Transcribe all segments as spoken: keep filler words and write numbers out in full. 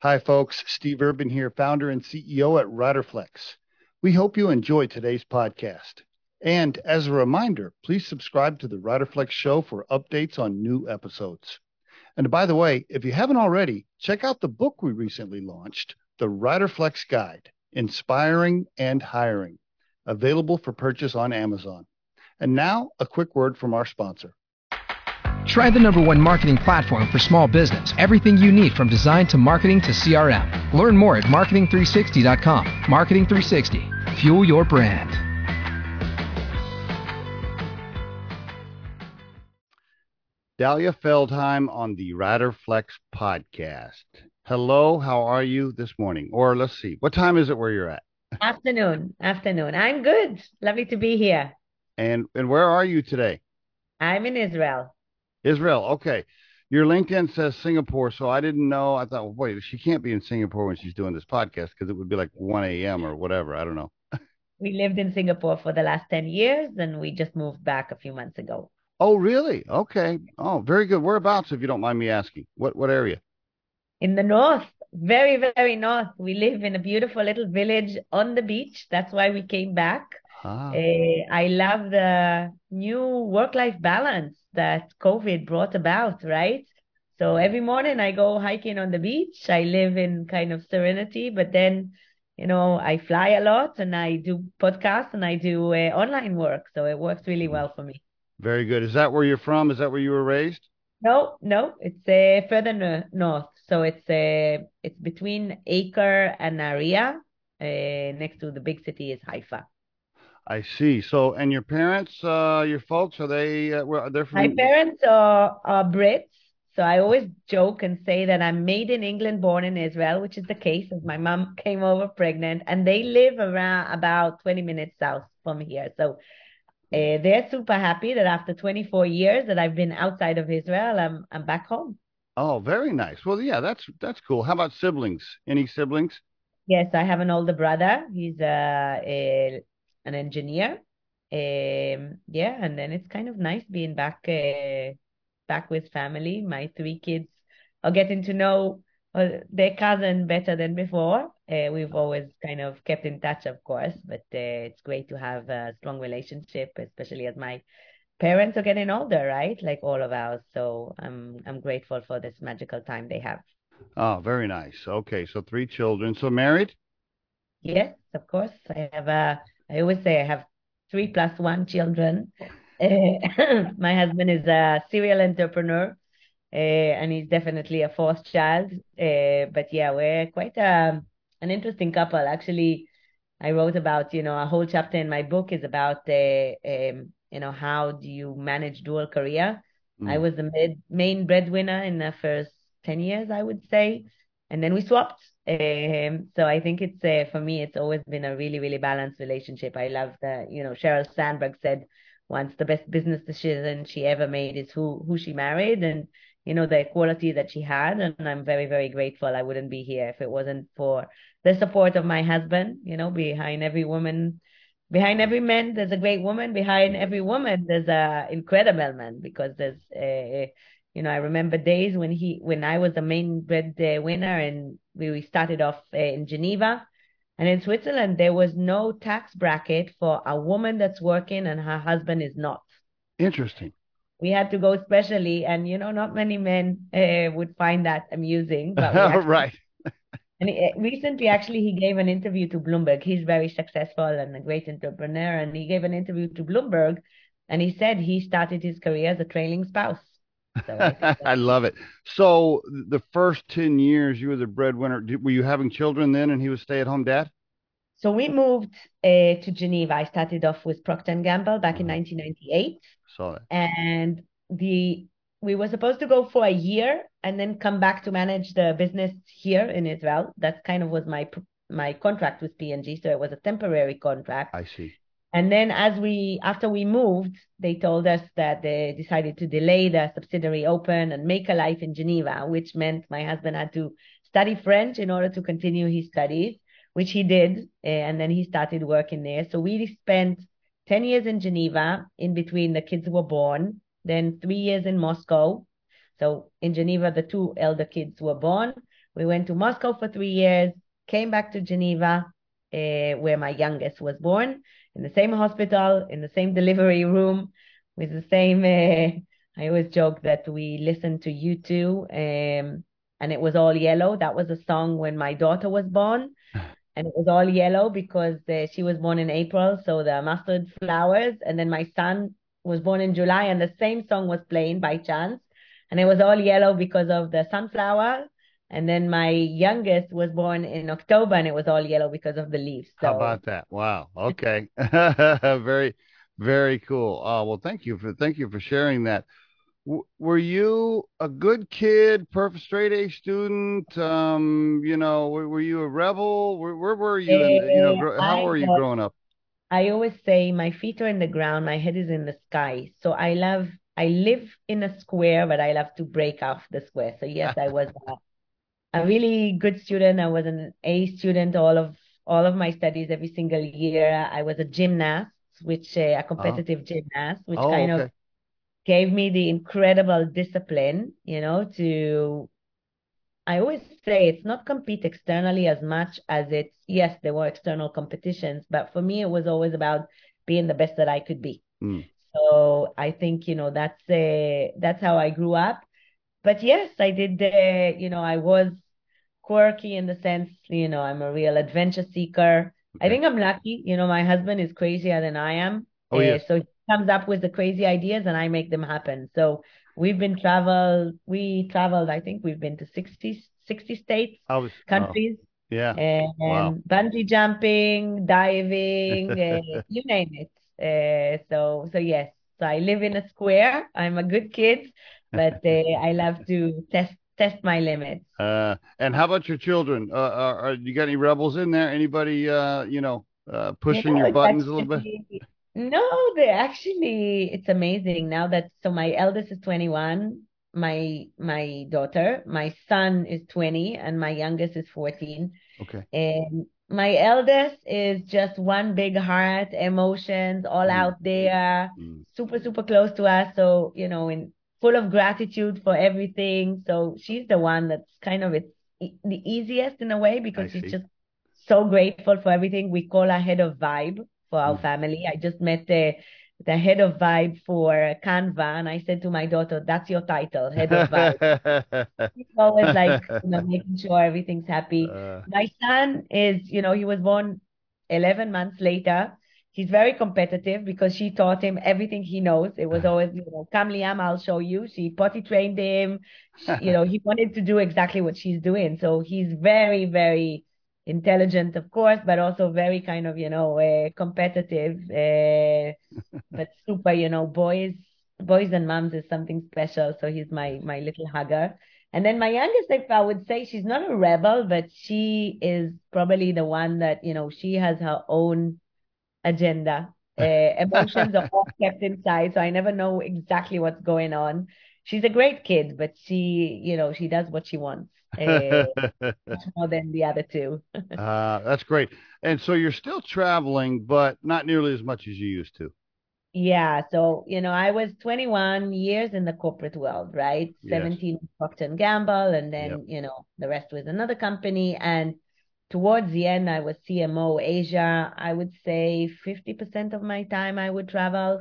Hi, folks. Steve Urban here, founder and C E O at RiderFlex. We hope you enjoy today's podcast. And as a reminder, please subscribe to the RiderFlex show for updates on new episodes. And by the way, if you haven't already, check out the book we recently launched, The RiderFlex Guide, Inspiring and Hiring, available for purchase on Amazon. And now, a quick word from our sponsor. Try the number one marketing platform for small business. Everything you need from design to marketing to C R M. Learn more at marketing three sixty dot com. Marketing three sixty. Fuel your brand. Dahlia Feldheim on the RiderFlex podcast. Hello, how are you this morning? Or let's see, what time is it where you're at? Afternoon, afternoon. I'm good. Lovely to be here. And and where are you today? I'm in Israel. Israel. Okay. Your LinkedIn says Singapore. So I didn't know. I thought, well, wait, she can't be in Singapore when she's doing this podcast because it would be like one a.m. or whatever. I don't know. We lived in Singapore for the last ten years and we just moved back a few months ago. Oh, really? Okay. Oh, very good. Whereabouts, if you don't mind me asking? What what area? In the north. Very, very north. We live in a beautiful little village on the beach. That's why we came back. Ah. Uh, I love the new work-life balance that COVID brought about, right? So every morning I go hiking on the beach. I live in kind of serenity, but then, you know, I fly a lot and I do podcasts and I do uh, online work. So it works really well for me. Very good. Is that where you're from? Is that where you were raised? No, no, it's uh, further n- north. So it's uh, it's between Acre and Nairobi. Uh, next to the big city is Haifa. I see. So, and your parents, uh, your folks, are they, uh, where, they're from? My parents are, are Brits. So I always joke and say that I'm made in England, born in Israel, which is the case as my mom came over pregnant and they live around about twenty minutes south from here. So uh, they're super happy that after twenty-four years that I've been outside of Israel, I'm, I'm back home. Oh, very nice. Well, yeah, that's, that's cool. How about siblings? Any siblings? Yes. I have an older brother. He's a, a an engineer. Um, yeah. And then it's kind of nice being back, uh, back with family. My three kids are getting to know uh, their cousin better than before. Uh, we've always kind of kept in touch, of course, but uh, it's great to have a strong relationship, especially as my parents are getting older, right? Like all of ours. So I'm, I'm grateful for this magical time they have. Oh, very nice. Okay. So three children. So married? Yes, of course. I have a, I always say I have three plus one children. Uh, my husband is a serial entrepreneur, uh, and he's definitely a fourth child. Uh, but yeah, we're quite a, an interesting couple. Actually, I wrote about, you know, a whole chapter in my book is about, uh, um, you know, how do you manage dual career? Mm. I was the mid, main breadwinner in the first ten years, I would say. And then we swapped. Um, so I think it's, uh, for me, it's always been a really, really balanced relationship. I love that, you know, Sheryl Sandberg said once the best business decision she ever made is who, who she married and, you know, the quality that she had. And I'm very, very grateful. I wouldn't be here if it wasn't for the support of my husband. You know, behind every woman, behind every man, there's a great woman. Behind every woman, there's an incredible man, because there's a, you know, I remember days when he, when I was the main breadwinner, and we, we started off uh, in Geneva, and in Switzerland, there was no tax bracket for a woman that's working and her husband is not. Interesting. We had to go specially, and you know, not many men uh, would find that amusing. But actually, right. And he, recently, actually, he gave an interview to Bloomberg. He's very successful and a great entrepreneur, and he gave an interview to Bloomberg, and he said he started his career as a trailing spouse. So I, I love it. So the first ten years you were the breadwinner, were you having children then and he was stay-at-home dad? So we moved uh, to Geneva. I started off with Procter and Gamble back mm-hmm. in nineteen ninety-eight. Saw it. And the we were supposed to go for a year and then come back to manage the business here in Israel. That's kind of was my my contract with P and G. So it was a temporary contract. I see. And then as we, after we moved, they told us that they decided to delay the subsidiary open and make a life in Geneva, which meant my husband had to study French in order to continue his studies, which he did. And then he started working there. So we spent ten years in Geneva. In between, the kids were born, then three years in Moscow. So in Geneva, the two elder kids were born. We went to Moscow for three years, came back to Geneva, uh, where my youngest was born, in the same hospital, in the same delivery room, with the same, uh, I always joke that we listened to U two, um, and it was all yellow. That was a song when my daughter was born. And it was all yellow because uh, she was born in April, so the mustard flowers. And then my son was born in July, and the same song was playing by chance. And it was all yellow because of the sunflower. And then my youngest was born in October, and it was all yellow because of the leaves. So. How about that? Wow. Okay. Very, very cool. Uh, well, thank you for thank you for sharing that. Were you a good kid, perfect straight A student? Um, you know, were, were you a rebel? Where, where were you? In, you know, gro- how I were you was, growing up? I always say my feet are in the ground, my head is in the sky. So I love, I live in a square, but I love to break off the square. So yes, I was a, a really good student. I was an A student all of all of my studies every single year. I was a gymnast, which uh, a competitive uh-huh. gymnast, which oh, kind okay. of. gave me the incredible discipline, you know, to, I always say it's not compete externally as much as it's, yes, there were external competitions, but for me, it was always about being the best that I could be. Mm. So I think, you know, that's uh, that's how I grew up. But yes, I did, uh, you know, I was quirky in the sense, you know, I'm a real adventure seeker. Okay. I think I'm lucky, you know, my husband is crazier than I am. Oh, yes. Uh, so comes up with the crazy ideas and I make them happen. So we've been travel, we traveled, I think we've been to sixty, sixty states, was, countries, oh, yeah, and wow. bungee jumping, diving, uh, you name it. Uh, so, so yes, so I live in a square. I'm a good kid, but uh, I love to test, test my limits. Uh, and how about your children? Uh, are, are you got any rebels in there? Anybody, uh, you know, uh, pushing you know, your buttons a little bit? No, they actually, it's amazing now that, so my eldest is twenty-one, my my daughter, my son is twenty, and my youngest is fourteen. Okay. And my eldest is just one big heart, emotions all mm. out there, mm. super, super close to us. So, you know, in full of gratitude for everything. So she's the one that's kind of, it's the easiest in a way because I she's see. just so grateful for everything. We call her head of vibe. For our family. I just met the, the head of vibe for Canva. And I said to my daughter, that's your title, head of vibe. She's always like, you know, making sure everything's happy. Uh, my son is, you know, he was born eleven months later. He's very competitive because she taught him everything he knows. It was always, you know, come Liam, I'll show you. She potty trained him. She, you know, he wanted to do exactly what she's doing. So he's very, very intelligent, of course, but also very kind of, you know, uh, competitive, uh, but super, you know, boys, boys and moms is something special. So he's my, my little hugger. And then my youngest, I would say she's not a rebel, but she is probably the one that, you know, she has her own agenda. Uh, emotions are all kept inside. So I never know exactly what's going on. She's a great kid, but she, you know, she does what she wants uh, much more than the other two. uh, that's great. And so you're still traveling, but not nearly as much as you used to. Yeah. So, you know, I was twenty-one years in the corporate world, right? Yes. seventeen Procter and Gamble. And then, yep. you know, the rest was another company. And towards the end, I was C M O Asia. I would say fifty percent of my time I would travel.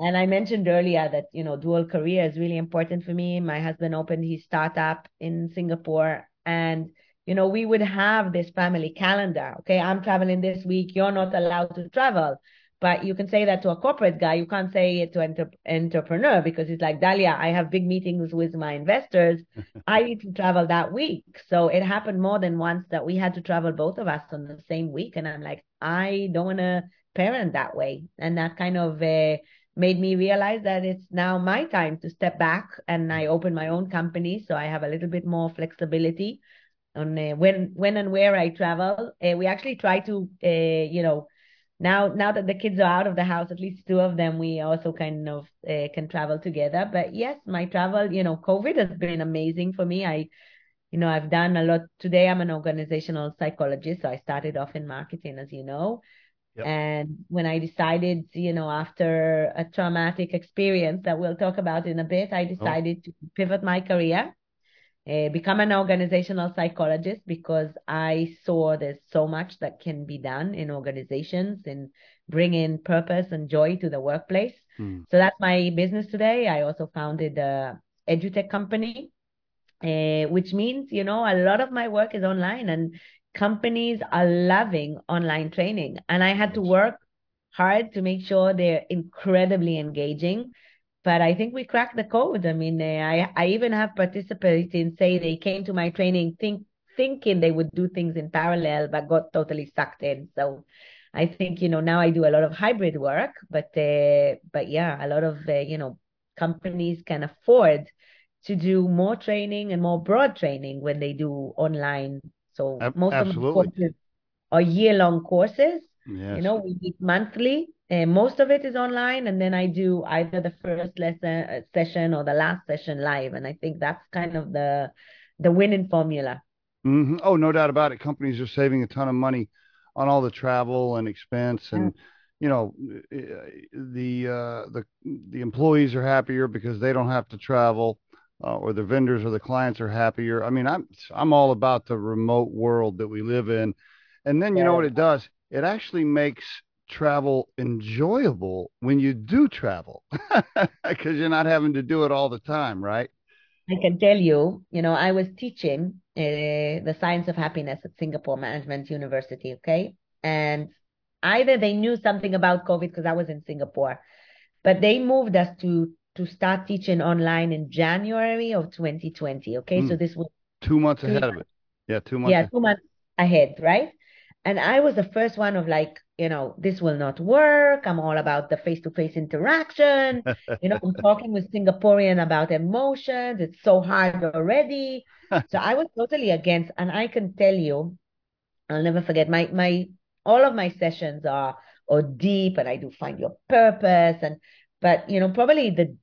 And I mentioned earlier that, you know, dual career is really important for me. My husband opened his startup in Singapore and, you know, we would have this family calendar. Okay, I'm traveling this week. You're not allowed to travel. But you can say that to a corporate guy. You can't say it to an inter- entrepreneur because it's like, Dahlia, I have big meetings with my investors. I need to travel that week. So it happened more than once that we had to travel both of us on the same week. And I'm like, I don't want to parent that way. And that kind of... Uh, made me realize that it's now my time to step back and I open my own company. So I have a little bit more flexibility on uh, when, when and where I travel. Uh, we actually try to, uh, you know, now, now that the kids are out of the house, at least two of them, we also kind of uh, can travel together. But yes, my travel, you know, COVID has been amazing for me. I, you know, I've done a lot. Today, I'm an organizational psychologist. So I started off in marketing, as you know. Yep. And when I decided, you know, after a traumatic experience that we'll talk about in a bit, I decided oh. to pivot my career. uh, become an organizational psychologist because I saw there's so much that can be done in organizations and bring in purpose and joy to the workplace. Mm. So that's my business today. I also founded a edutech company, uh, which means, you know, a lot of my work is online and companies are loving online training. And I had to work hard to make sure they're incredibly engaging. But I think we cracked the code. I mean, I, I even have participants in say they came to my training think, thinking they would do things in parallel, but got totally sucked in. So I think, you know, now I do a lot of hybrid work, but uh, but yeah, a lot of, uh, you know, companies can afford to do more training and more broad training when they do online. So a- most absolutely. of my courses are year-long courses. Yes. You know, we meet monthly. Uh, most of it is online, and then I do either the first lesson uh, session or the last session live, and I think that's kind of the the winning formula. Mm-hmm. Oh, no doubt about it. Companies are saving a ton of money on all the travel and expense, and yeah. you know the uh, the the employees are happier because they don't have to travel, uh, or the vendors or the clients are happier. I mean, I'm I'm all about the remote world that we live in, and then you yeah. know what it does? It actually makes travel enjoyable when you do travel because you're not having to do it all the time, right? I can tell you, you know, I was teaching uh, the science of happiness at Singapore Management University, okay? And either they knew something about COVID because I was in Singapore, but they moved us to to start teaching online in January of twenty twenty, okay? Mm. So this was two months two ahead months. of it. Yeah, two months. Yeah, ahead. two months ahead, right? And I was the first one of like, you know, this will not work. I'm all about the face-to-face interaction. You know, I'm talking with Singaporean about emotions. It's so hard already. So I was totally against. And I can tell you, I'll never forget, my my all of my sessions are, are deep and I do find your purpose. And but, you know, probably the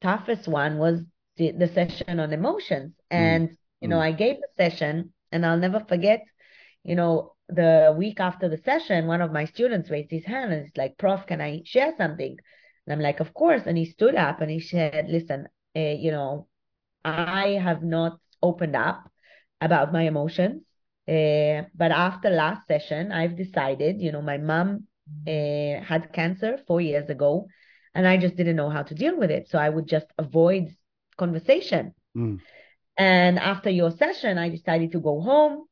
toughest one was the, the session on emotions. And, mm. you know, mm. I gave the session and I'll never forget, you know, the week after the session, one of my students raised his hand and he's like, Prof, can I share something? And I'm like, of course. And he stood up and he said, listen, uh, you know, I have not opened up about my emotions. Uh, but after last session, I've decided, you know, my mom uh, had cancer four years ago and I just didn't know how to deal with it. So I would just avoid conversation. Mm. And after your session, I decided to go home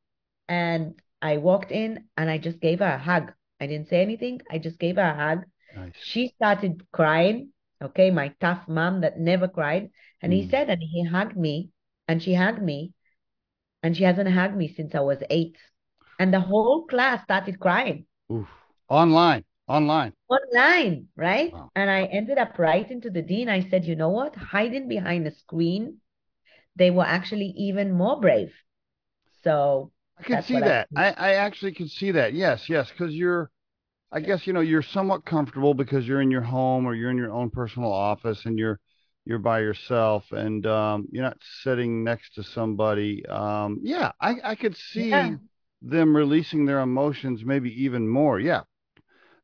and I walked in and I just gave her a hug. I didn't say anything. I just gave her a hug. Nice. She started crying. Okay. My tough mom that never cried. And mm. he said, and he hugged me and she hugged me and she hasn't hugged me since I was eight. And the whole class started crying. Oof. Online, online, online. Right. Wow. And I ended up writing to the dean. I said, you know what? Hiding behind the screen, they were actually even more brave. So I can That's see that. I, I actually can see that. Yes, yes, because you're, I guess, you know, you're somewhat comfortable because you're in your home or you're in your own personal office and you're you're by yourself and um, you're not sitting next to somebody. Um, yeah, I, I could see yeah. them releasing their emotions maybe even more. Yeah.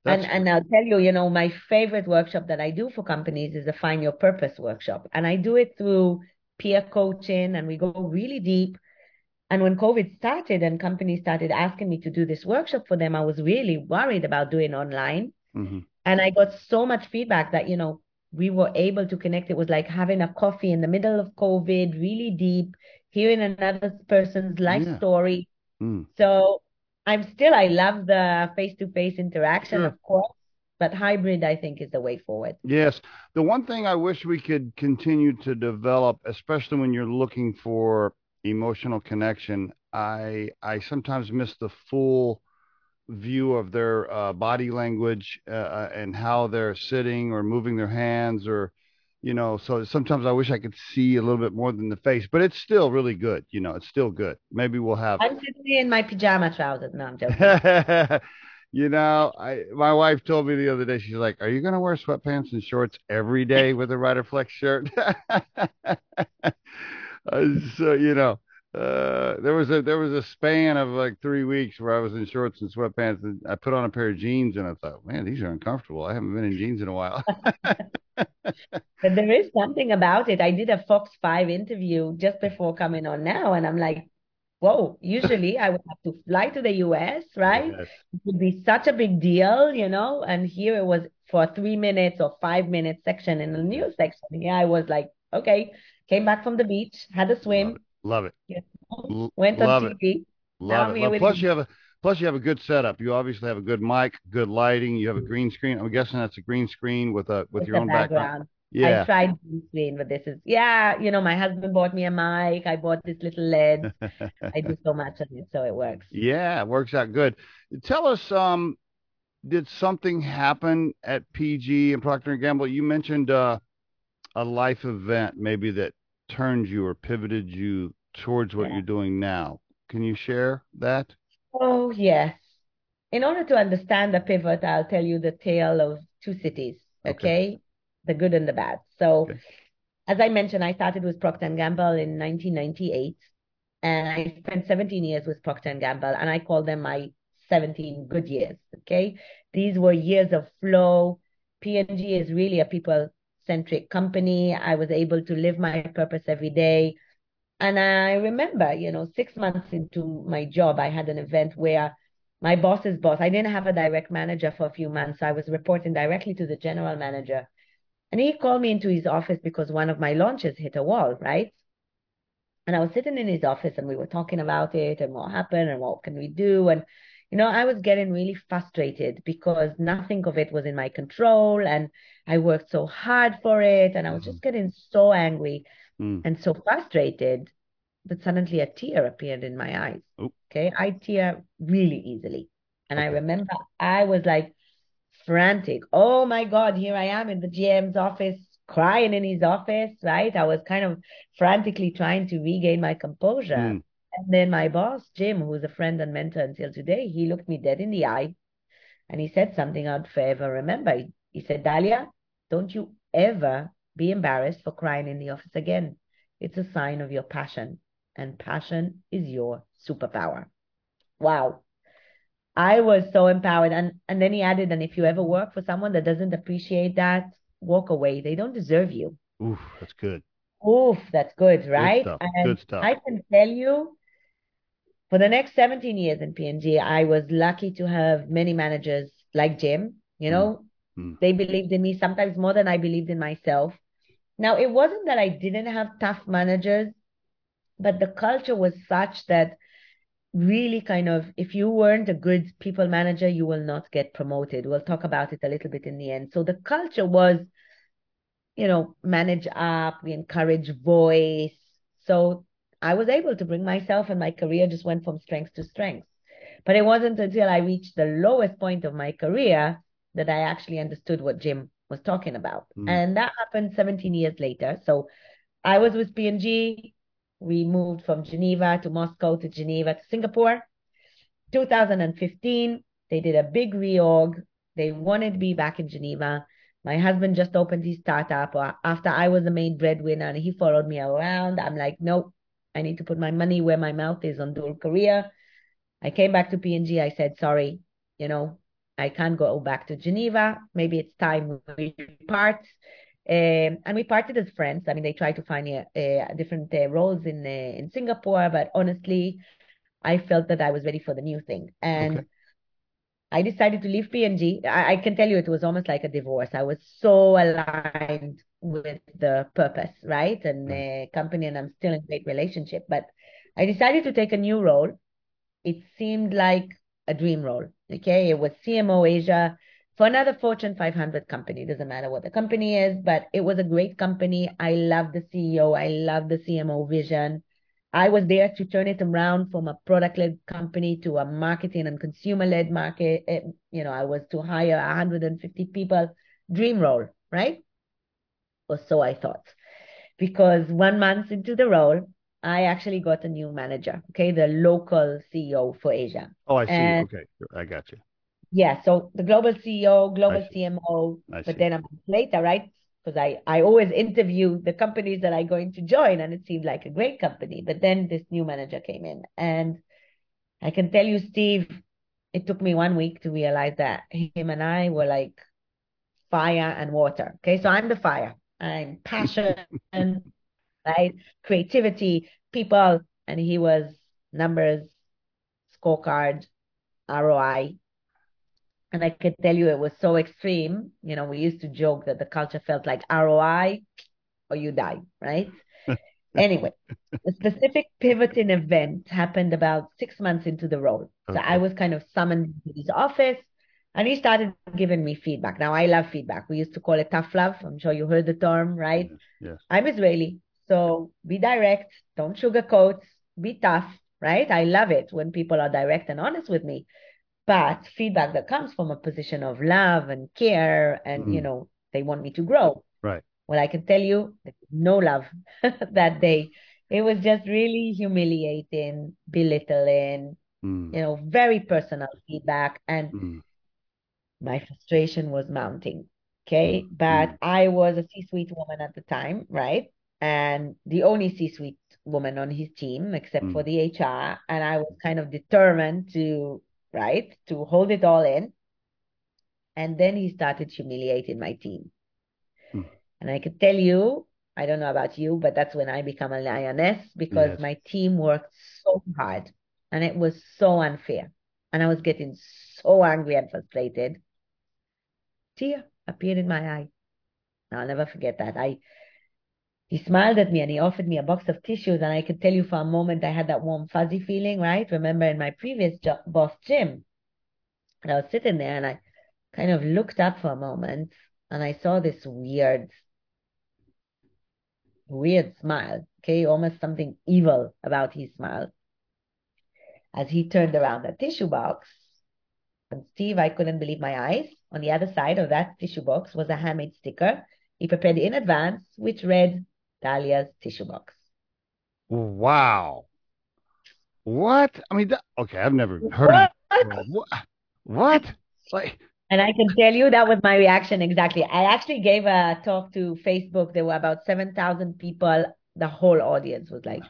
That's and, and I'll tell you, you know, my favorite workshop that I do for companies is a Find Your Purpose workshop. And I do it through peer coaching and we go really deep. And when COVID started and companies started asking me to do this workshop for them, I was really worried about doing online. Mm-hmm. And I got so much feedback that, you know, we were able to connect. It was like having a coffee in the middle of COVID, really deep, hearing another person's life yeah. story. Mm. So I'm still, I love the face-to-face interaction, sure. of course, but hybrid, I think, is the way forward. Yes. The one thing I wish we could continue to develop, especially when you're looking for emotional connection, I I sometimes miss the full view of their uh, body language uh, and how they're sitting or moving their hands or, you know, so sometimes I wish I could see a little bit more than the face, but it's still really good. You know, it's still good. Maybe we'll have. I'm sitting in my pajama trousers. No, I'm joking. You know, I my wife told me the other day, she's like, are you going to wear sweatpants and shorts every day with a RiderFlex shirt? Uh, so, you know, uh, there was a there was a span of like three weeks where I was in shorts and sweatpants, and I put on a pair of jeans, and I thought, man, these are uncomfortable. I haven't been in jeans in a while. But there is something about it. I did a Fox five interview just before coming on now, and I'm like, whoa, usually I would have to fly to the U S, right? Yes. It would be such a big deal, you know? And here it was for a three minutes or five minute section in the news section. Yeah, I was like, okay, came back from the beach, had a swim. Love it. Love it. You know, went on Love T V. It. Love it. Well, plus, you have a, plus you have a good setup. You obviously have a good mic, good lighting. You have a green screen. I'm guessing that's a green screen with a with, with your own background. background. Yeah. I tried green screen, but this is, yeah, you know, my husband bought me a mic. I bought this little L E D. I do so much of it, so it works. Yeah, it works out good. Tell us, um, did something happen at P G and Procter and Gamble? You mentioned uh, a life event maybe that turned you or pivoted you towards what yeah. you're doing now. Can you share that? Oh, yes. In order to understand the pivot, I'll tell you the tale of two cities, okay? okay? The good and the bad. So okay. as I mentioned, I started with Procter and Gamble in nineteen ninety-eight, and I spent seventeen years with Procter and Gamble, and I call them my seventeen good years, okay? These were years of flow. P and G is really a people-centric company. I was able to live my purpose every day. And I remember, you know, six months into my job, I had an event where my boss's boss, I didn't have a direct manager for a few months. So I was reporting directly to the general manager. And he called me into his office because one of my launches hit a wall, right? And I was sitting in his office and we were talking about it and what happened and what can we do. And, you know, I was getting really frustrated because nothing of it was in my control. And I worked so hard for it. And I was mm-hmm. just getting so angry. Mm. And so frustrated that suddenly a tear appeared in my eyes. Oop. Okay, I tear really easily. And okay. I remember I was like frantic. Oh my God, here I am in the G M's office, crying in his office, right? I was kind of frantically trying to regain my composure. Mm. And then my boss, Jim, who's a friend and mentor until today, he looked me dead in the eye and he said something I'd forever remember. He, he said, Dahlia, don't you ever be embarrassed for crying in the office again. It's a sign of your passion, and passion is your superpower. Wow. I was so empowered. And, and then he added, and if you ever work for someone that doesn't appreciate that, walk away. They don't deserve you. Oof, that's good. Oof, that's good, right? Good stuff. And good stuff. I can tell you, for the next seventeen years in P and G, I was lucky to have many managers like Jim, you know, mm. Mm. they believed in me sometimes more than I believed in myself. Now, it wasn't that I didn't have tough managers, but the culture was such that really kind of, if you weren't a good people manager, you will not get promoted. We'll talk about it a little bit in the end. So the culture was, you know, manage up, we encourage voice. So I was able to bring myself, and my career just went from strength to strength. But it wasn't until I reached the lowest point of my career that I actually understood what Jim was talking about. Mm. And that happened seventeen years later. So I was with P and G. We moved from Geneva to Moscow to Geneva to Singapore. two thousand fifteen, they did a big reorg. They wanted to be back in Geneva. My husband just opened his startup after I was the main breadwinner, and he followed me around. I'm like, nope, I need to put my money where my mouth is on dual career. I came back to P and G. I said, sorry, you know, I can't go back to Geneva. Maybe it's time we part. Um, and we parted as friends. I mean, they tried to find uh, uh, different uh, roles in uh, in Singapore, but honestly, I felt that I was ready for the new thing. And okay. I decided to leave P and G. I-, I can tell you it was almost like a divorce. I was so aligned with the purpose, right? And the uh, company, and I'm still in a great relationship. But I decided to take a new role. It seemed like a dream role. Okay, it was C M O Asia for another Fortune five hundred company. Doesn't matter what the company is, but it was a great company. I loved the C E O. I loved the C M O vision. I was there to turn it around from a product-led company to a marketing and consumer-led market. It, you know, I was to hire one hundred fifty people. Dream role, right? Or so I thought, because one month into the role, I actually got a new manager, okay, the local C E O for Asia. Oh, I see. And okay, I got you. Yeah, so the global C E O, global C M O, but then a month later, right, because I, I always interview the companies that I'm going to join, and it seemed like a great company. But then this new manager came in, and I can tell you, Steve, it took me one week to realize that him and I were like fire and water. Okay, so I'm the fire. I'm passion, right? Creativity, people, and he was numbers, scorecard, R O I. And I can tell you it was so extreme. You know, we used to joke that the culture felt like R O I or you die, right? Anyway, a specific pivoting event happened about six months into the role. Okay. So I was kind of summoned to his office, and he started giving me feedback. Now, I love feedback. We used to call it tough love. I'm sure you heard the term, right? Yeah. I'm Israeli, so be direct. Don't sugarcoat. Be tough, right? I love it when people are direct and honest with me. But feedback that comes from a position of love and care and, mm-hmm. you know, they want me to grow. Right. Well, I can tell you, no love that day. It was just really humiliating, belittling, mm. you know, very personal feedback. And mm. my frustration was mounting. Okay. Mm. But mm. I was a C-suite woman at the time, right? And the only C-suite woman on his team, except mm. for the H R. And I was kind of determined to, right, to hold it all in. And then he started humiliating my team. And I could tell you, I don't know about you, but that's when I become a lioness, because yes. my team worked so hard and it was so unfair. And I was getting so angry and frustrated. Tear appeared in my eye. I'll never forget that. I He smiled at me and he offered me a box of tissues. And I could tell you for a moment, I had that warm, fuzzy feeling, right? Remember in my previous job, boss, Jim, and I was sitting there and I kind of looked up for a moment and I saw this weird... weird smile, okay, almost something evil about his smile. As he turned around the tissue box, and Steve, I couldn't believe my eyes. On the other side of that tissue box was a handmade sticker he prepared in advance, which read, Dahlia's tissue box. Wow. What? I mean, that, okay, I've never heard what? Of What? Like... And I can tell you that was my reaction exactly. I actually gave a talk to Facebook. There were about seven thousand people. The whole audience was like,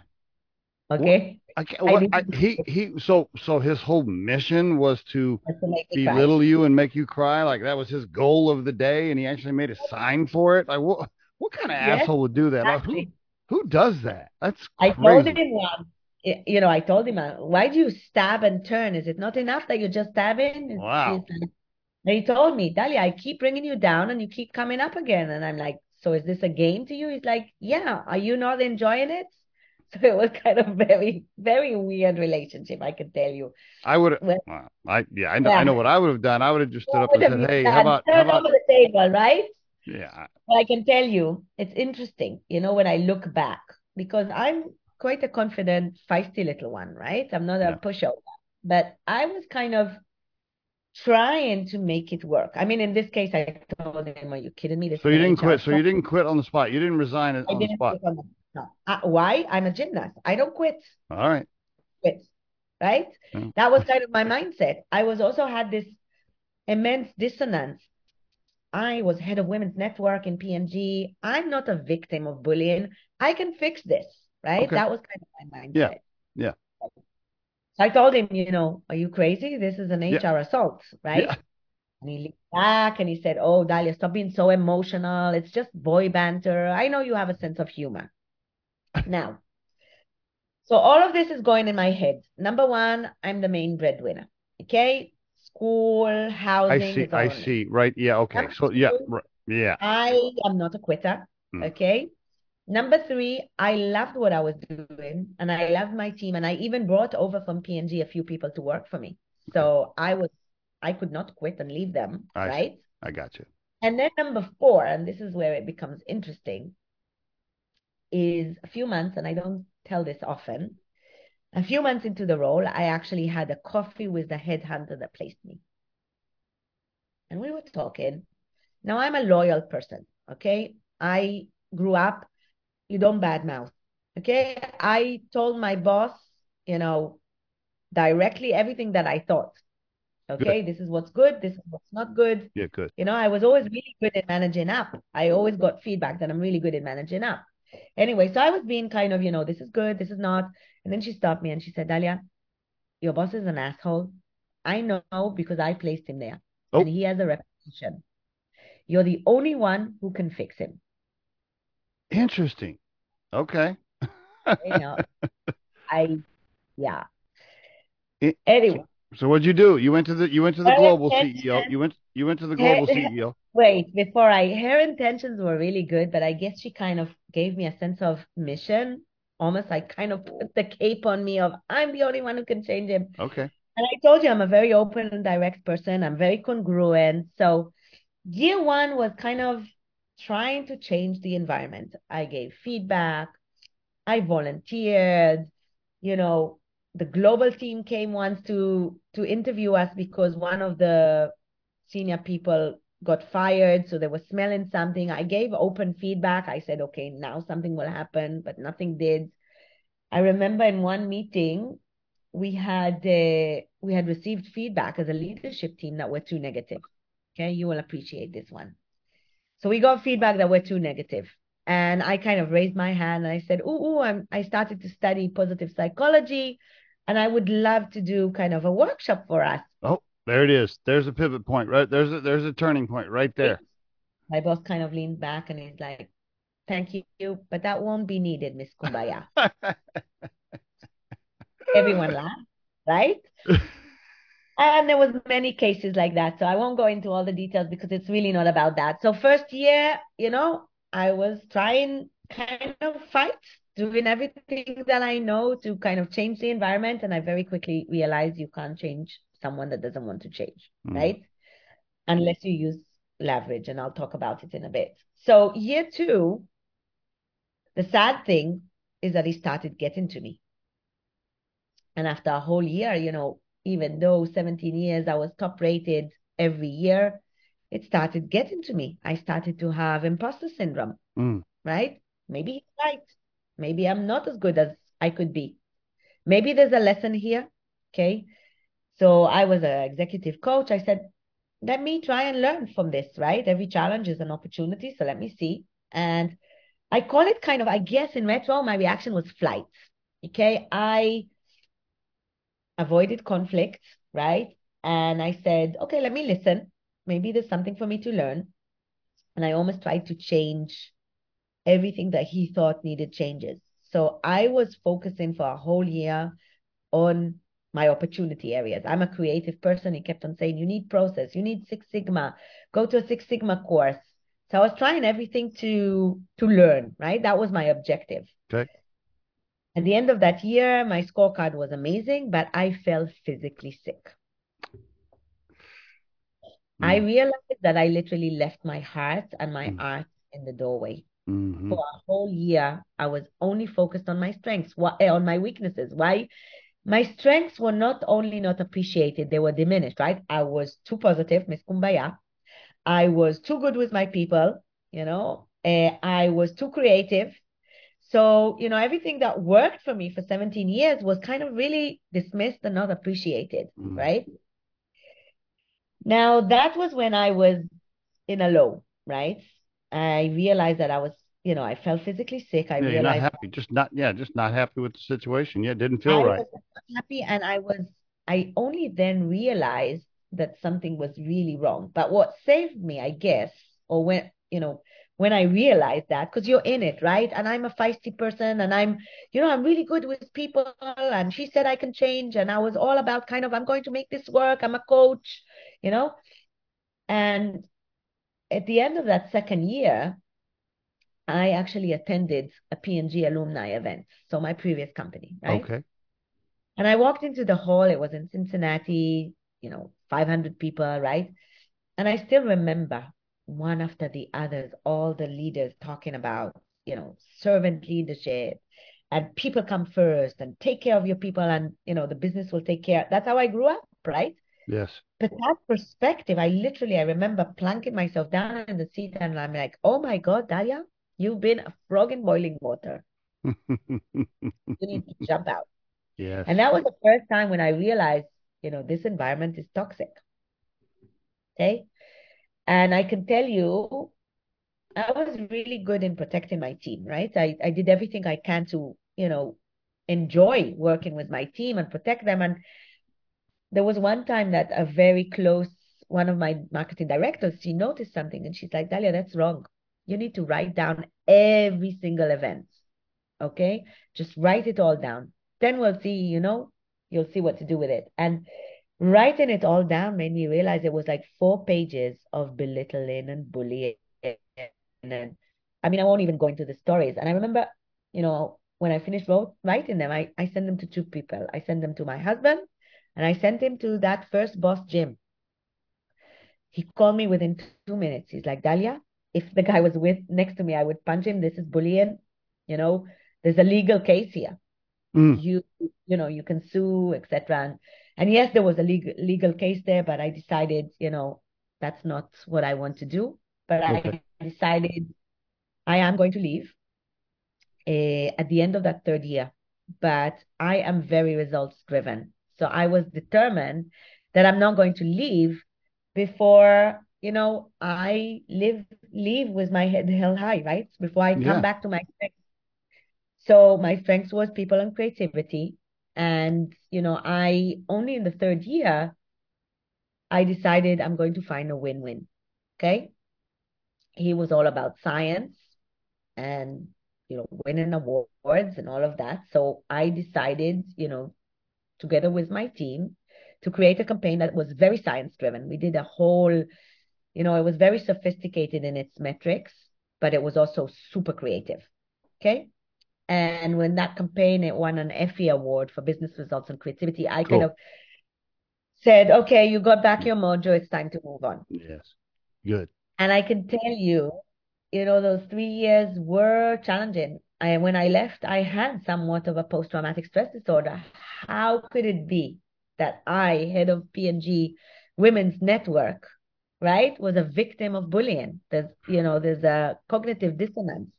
okay. Well, I well, I I, he he. So so his whole mission was to, was to belittle you and make you cry. Like that was his goal of the day. And he actually made a sign for it. Like what, what kind of yes, asshole would do that? Exactly. Like, who, who does that? That's crazy. I told him once. You know, I told him, why do you stab and turn? Is it not enough that you're just stabbing? It's, wow. It's, And he told me, Dahlia, I keep bringing you down and you keep coming up again. And I'm like, so is this a game to you? He's like, yeah, are you not enjoying it? So it was kind of very, very weird relationship, I can tell you. I would have, well, I, yeah, I know, yeah. I know what I would have done. I would have just stood what up and said, hey, done? how about, turn how about... over the table, right? Yeah. But I can tell you, it's interesting, you know, when I look back, because I'm quite a confident, feisty little one, right? I'm not a yeah. pushover, but I was kind of trying to make it work. I mean, in this case, I told him, are you kidding me? This so you didn't quit. So you didn't quit on the spot. You didn't resign on didn't the spot. On the, no. uh, why? I'm a gymnast. I don't quit. All right. Quit. Right? Yeah. That was kind of my mindset. I was also had this immense dissonance. I was head of women's network in P M G. I'm not a victim of bullying. I can fix this. Right? Okay. That was kind of my mindset. Yeah. Yeah. So I told him, you know, are you crazy? This is an H R yeah. assault, right? Yeah. And he leaned back and he said, oh, Dahlia, stop being so emotional. It's just boy banter. I know you have a sense of humor. Now, so all of this is going in my head. Number one, I'm the main breadwinner, okay? School, housing. I see, I see, it. right? Yeah, okay. Number so, two, yeah, right. yeah. I am not a quitter, mm. okay? Number three, I loved what I was doing and I loved my team. And I even brought over from P and G a few people to work for me. So I was, I could not quit and leave them, I right? See. I got you. And then number four, and this is where it becomes interesting, is a few months, and I don't tell this often, a few months into the role, I actually had a coffee with the headhunter that placed me. And we were talking. Now I'm a loyal person, okay? I grew up, you don't badmouth, okay? I told my boss, you know, directly everything that I thought. Okay, good. This is what's good. This is what's not good. Yeah, good. You know, I was always really good at managing up. I always got feedback that I'm really good at managing up. Anyway, so I was being kind of, you know, this is good, this is not. And then she stopped me and she said, Dahlia, your boss is an asshole. I know because I placed him there. Oh. And he has a reputation. You're the only one who can fix him. Interesting. Okay. You know, I, yeah. It, anyway. So what'd you do? You went to the you went to the her global C E O. You went you went to the global her, C E O. Wait, before I her intentions were really good, but I guess she kind of gave me a sense of mission. Almost like kind of put the cape on me of I'm the only one who can change him. Okay. And I told you I'm a very open and direct person. I'm very congruent. So year one was kind of trying to change the environment. I gave feedback. I volunteered, you know. The global team came once to, to interview us because one of the senior people got fired. So they were smelling something. I gave open feedback. I said, okay, now something will happen, but nothing did. I remember in one meeting, we had uh, we had received feedback as a leadership team that were too negative. Okay, you will appreciate this one. So we got feedback that were too negative. And I kind of raised my hand and I said, ooh, ooh I'm, I started to study positive psychology. And I would love to do kind of a workshop for us. Oh, there it is. There's a pivot point, right? There's a, there's a turning point right there. My boss kind of leaned back and he's like, thank you, but that won't be needed, Miss Kumbaya. Everyone laughed, right? And there was many cases like that. So I won't go into all the details because it's really not about that. So first year, you know, I was trying kind of fight, doing everything that I know to kind of change the environment. And I very quickly realized you can't change someone that doesn't want to change, mm. right? Unless you use leverage, and I'll talk about it in a bit. So year two, the sad thing is that he started getting to me. And after a whole year, you know, even though seventeen years, I was top rated every year, it started getting to me. I started to have imposter syndrome, mm. right? Maybe he's right. Maybe I'm not as good as I could be. Maybe there's a lesson here, okay? So I was an executive coach. I said, let me try and learn from this, right? Every challenge is an opportunity, so let me see. And I call it kind of, I guess in retro, my reaction was flight, okay? I avoided conflict, right? And I said, okay, let me listen. Maybe there's something for me to learn. And I almost tried to change everything that he thought needed changes. So I was focusing for a whole year on my opportunity areas. I'm a creative person. He kept on saying, you need process, you need Six Sigma, go to a Six Sigma course. So I was trying everything to, to learn, right? That was my objective. Okay. At the end of that year, my scorecard was amazing, but I fell physically sick. Mm. I realized that I literally left my heart and my mm. art in the doorway. Mm-hmm. For a whole year, I was only focused on my strengths, on my weaknesses. Why? My strengths were not only not appreciated, they were diminished, right? I was too positive, Miss Kumbaya. I was too good with my people, you know. Uh, I was too creative. So, you know, everything that worked for me for seventeen years was kind of really dismissed and not appreciated, mm-hmm. right? Now, that was when I was in a low, right? I realized that I was, you know, I felt physically sick. I yeah, realized you're not happy, just not, yeah, just not happy with the situation. Yeah, it didn't feel I right. I was not happy, and I was, I only then realized that something was really wrong. But what saved me, I guess, or when, you know, when I realized that, because you're in it, right? And I'm a feisty person, and I'm, you know, I'm really good with people. And she said I can change, and I was all about kind of, I'm going to make this work. I'm a coach, you know, and at the end of that second year, I actually attended a P and G alumni event. So my previous company, right? Okay. And I walked into the hall. It was in Cincinnati, you know, five hundred people, right? And I still remember one after the others, all the leaders talking about, you know, servant leadership and people come first and take care of your people and, you know, the business will take care. That's how I grew up, right? Yes. But that perspective, I literally, I remember plunking myself down in the seat and I'm like, oh my God, Dahlia, you've been a frog in boiling water. You need to jump out. Yes. And that was the first time when I realized you know, this environment is toxic. Okay. And I can tell you, I was really good in protecting my team, right? I, I did everything I can to, you know, enjoy working with my team and protect them. And there was one time that a very close, one of my marketing directors, she noticed something and she's like, Dahlia, that's wrong. You need to write down every single event. Okay. Just write it all down. Then we'll see, you know, you'll see what to do with it. And writing it all down made me realize it was like four pages of belittling and bullying. And I mean, I won't even go into the stories. And I remember, you know, when I finished writing them, I, I sent them to two people. I sent them to my husband and I sent him to that first boss, Jim. He called me within two minutes. He's like, Dahlia, if the guy was with next to me, I would punch him. This is bullying. You know, there's a legal case here. Mm. You, you know, you can sue, et cetera. And, and yes, there was a legal, legal case there, but I decided, you know, that's not what I want to do. But okay. I decided I am going to leave uh, at the end of that third year. But I am very results driven. So I was determined that I'm not going to leave before, you know, I live, leave with my head held high, right? Before I come yeah. back to my strengths. So my strengths was people and creativity. And, you know, I only in the third year, I decided I'm going to find a win-win. Okay. He was all about science and, you know, winning awards and all of that. So I decided, you know, together with my team to create a campaign that was very science driven. We did a whole, you know, it was very sophisticated in its metrics, but it was also super creative. Okay. And when that campaign, it won an Effie Award for business results and creativity, I cool. kind of said, okay, you got back your mojo. It's time to move on. Yes. Good. And I can tell you, you know, those three years were challenging. I, when I left, I had somewhat of a post-traumatic stress disorder. How could it be that I, head of P and G Women's Network, right, was a victim of bullying? There's, you know, there's a cognitive dissonance.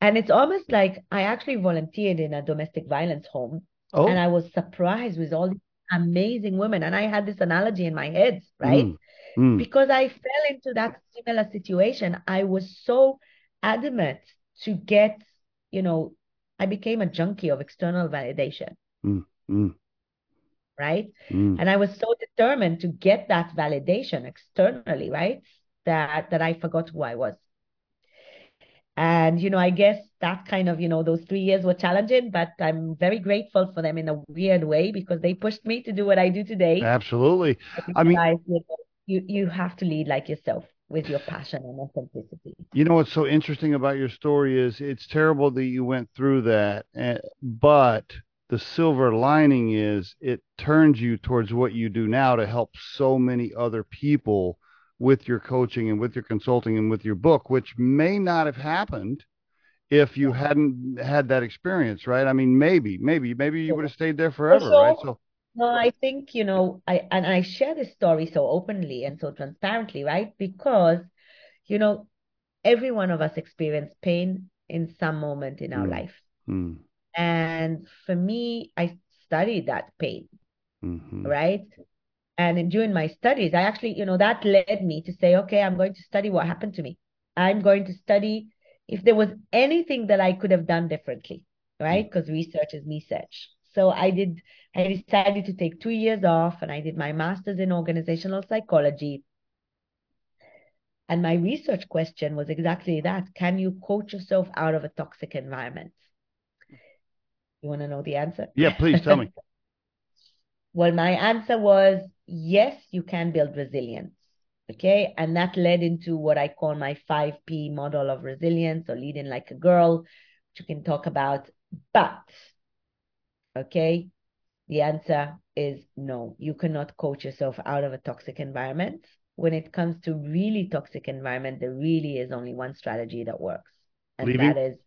And it's almost like I actually volunteered in a domestic violence home. Oh. And I was surprised with all these amazing women. And I had this analogy in my head, right? Mm. Mm. Because I fell into that similar situation. I was so adamant to get, you know, I became a junkie of external validation, mm. Mm. right? Mm. And I was so determined to get that validation externally, right? That, that I forgot who I was. And, you know, I guess that kind of, you know, those three years were challenging, but I'm very grateful for them in a weird way because they pushed me to do what I do today. Absolutely. I mean, I, you know, You you have to lead like yourself with your passion and authenticity. You know, what's so interesting about your story is it's terrible that you went through that, and, but the silver lining is it turns you towards what you do now to help so many other people with your coaching and with your consulting and with your book, which may not have happened if you hadn't had that experience, right? I mean, maybe, maybe, maybe you would have stayed there forever, sure. right? So. No, I think, you know, I and I share this story so openly and so transparently, right? Because, you know, every one of us experience pain in some moment in our mm. life. Mm. And for me, I studied that pain, mm-hmm. right? And during my studies, I actually, you know, that led me to say, okay, I'm going to study what happened to me. I'm going to study if there was anything that I could have done differently, right? Because research is research. So I did, I decided to take two years off and I did my master's in organizational psychology. And my research question was exactly that. Can you coach yourself out of a toxic environment? You want to know the answer? Yeah, please tell me. Well, my answer was, yes, you can build resilience. Okay. And that led into what I call my five P model of resilience or leading like a girl, which you can talk about, but okay, the answer is no. You cannot coach yourself out of a toxic environment. When it comes to really toxic environment, there really is only one strategy that works. And leaving? That is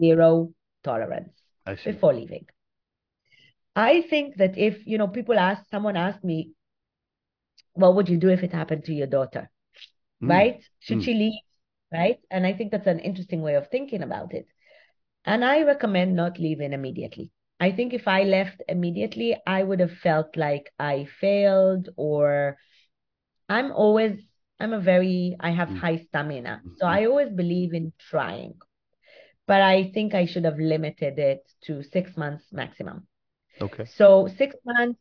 zero tolerance before leaving. I think that if, you know, people ask, someone asked me, what would you do if it happened to your daughter? Mm. Right? Should mm. she leave? Right? And I think that's an interesting way of thinking about it. And I recommend not leaving immediately. I think if I left immediately, I would have felt like I failed, or I'm always, I'm a very, I have mm-hmm. high stamina. So I always believe in trying, but I think I should have limited it to six months maximum. Okay. So six months,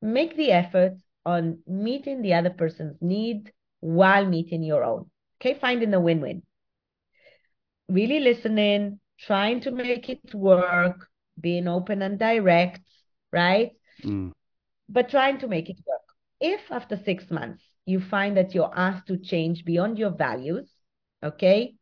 make the effort on meeting the other person's need while meeting your own. Okay. Finding the win-win, really listening, trying to make it work, being open and direct, right? Mm. But trying to make it work. If after six months you find that you're asked to change beyond your values, okay,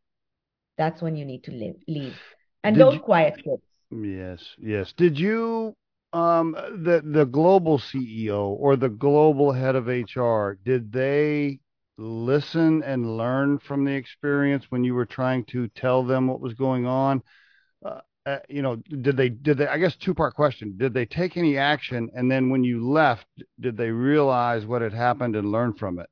that's when you need to live, leave. And Did don't you, quiet kids. Yes, yes. Did you, um, the, the global C E O or the global head of H R, did they listen and learn from the experience when you were trying to tell them what was going on? Uh, Uh, you know, did they, did they, I guess two-part question, did they take any action? And then when you left, did they realize what had happened and learn from it?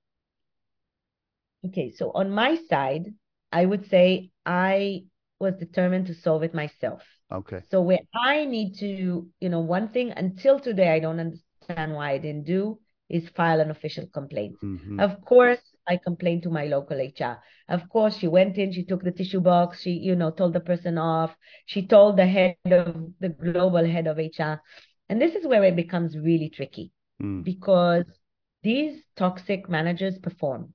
Okay. So on my side, I would say I was determined to solve it myself. Okay. So where I need to, you know, one thing until today, I don't understand why I didn't do is file an official complaint. Mm-hmm. Of course, I complained to my local H R. Of course, she went in, she took the tissue box, she, you know, told the person off, she told the head of, the global head of H R. And this is where it becomes really tricky mm. because these toxic managers perform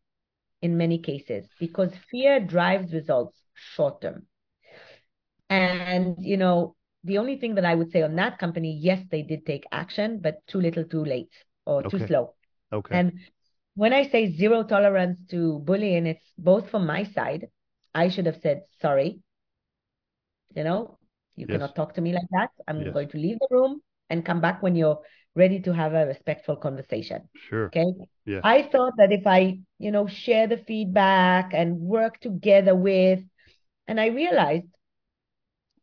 in many cases because fear drives results short term. And, you know, the only thing that I would say on that company, yes, they did take action, but too little, too late. Or okay. too slow. Okay. And when I say zero tolerance to bullying, it's both from my side. I should have said, sorry, you know, you yes. cannot talk to me like that. I'm yes. going to leave the room and come back when you're ready to have a respectful conversation. Sure. Okay. Yeah. I thought that if I, you know, share the feedback and work together with, and I realized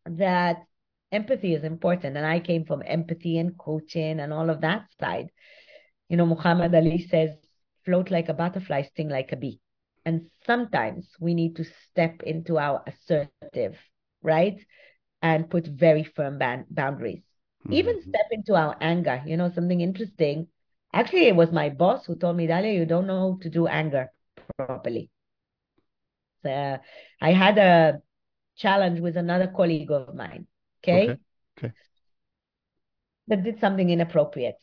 that empathy is important. And I came from empathy and coaching and all of that side. You know, Muhammad Ali says, float like a butterfly, sting like a bee. And sometimes we need to step into our assertive, right? And put very firm ban- boundaries. Mm-hmm. Even step into our anger. You know, something interesting. Actually, it was my boss who told me, Dahlia, you don't know how to do anger properly. So I had a challenge with another colleague of mine. Okay? Okay. Okay. That did something inappropriate.